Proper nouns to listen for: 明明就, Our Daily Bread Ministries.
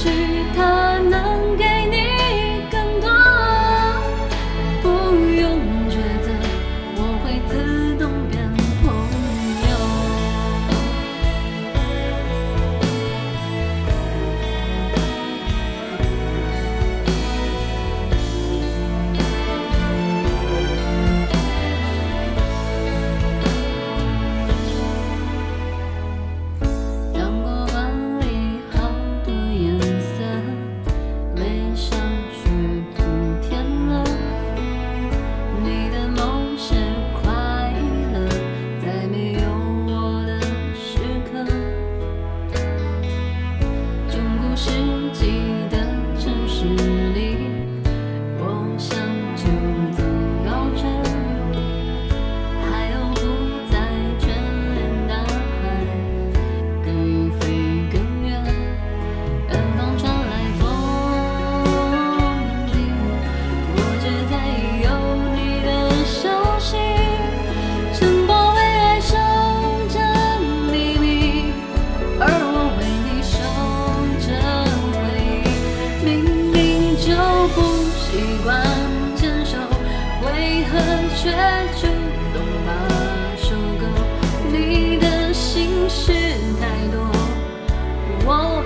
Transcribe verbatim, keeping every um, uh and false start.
许它能给你更多，不用抉择，我会自动变朋友。阳光碗里好多颜色，悲伤却不甜了。你的梦是快乐，在没有我的时刻。中古世纪的城市里，我想就走到这，还有不再眷恋大海，可以飞更远。远方传来风笛，我只在意有你的消息。城堡为爱守着秘密，而我为你守着回忆。明明就不习惯牵手，为何却主动把手勾？你的心事太多，我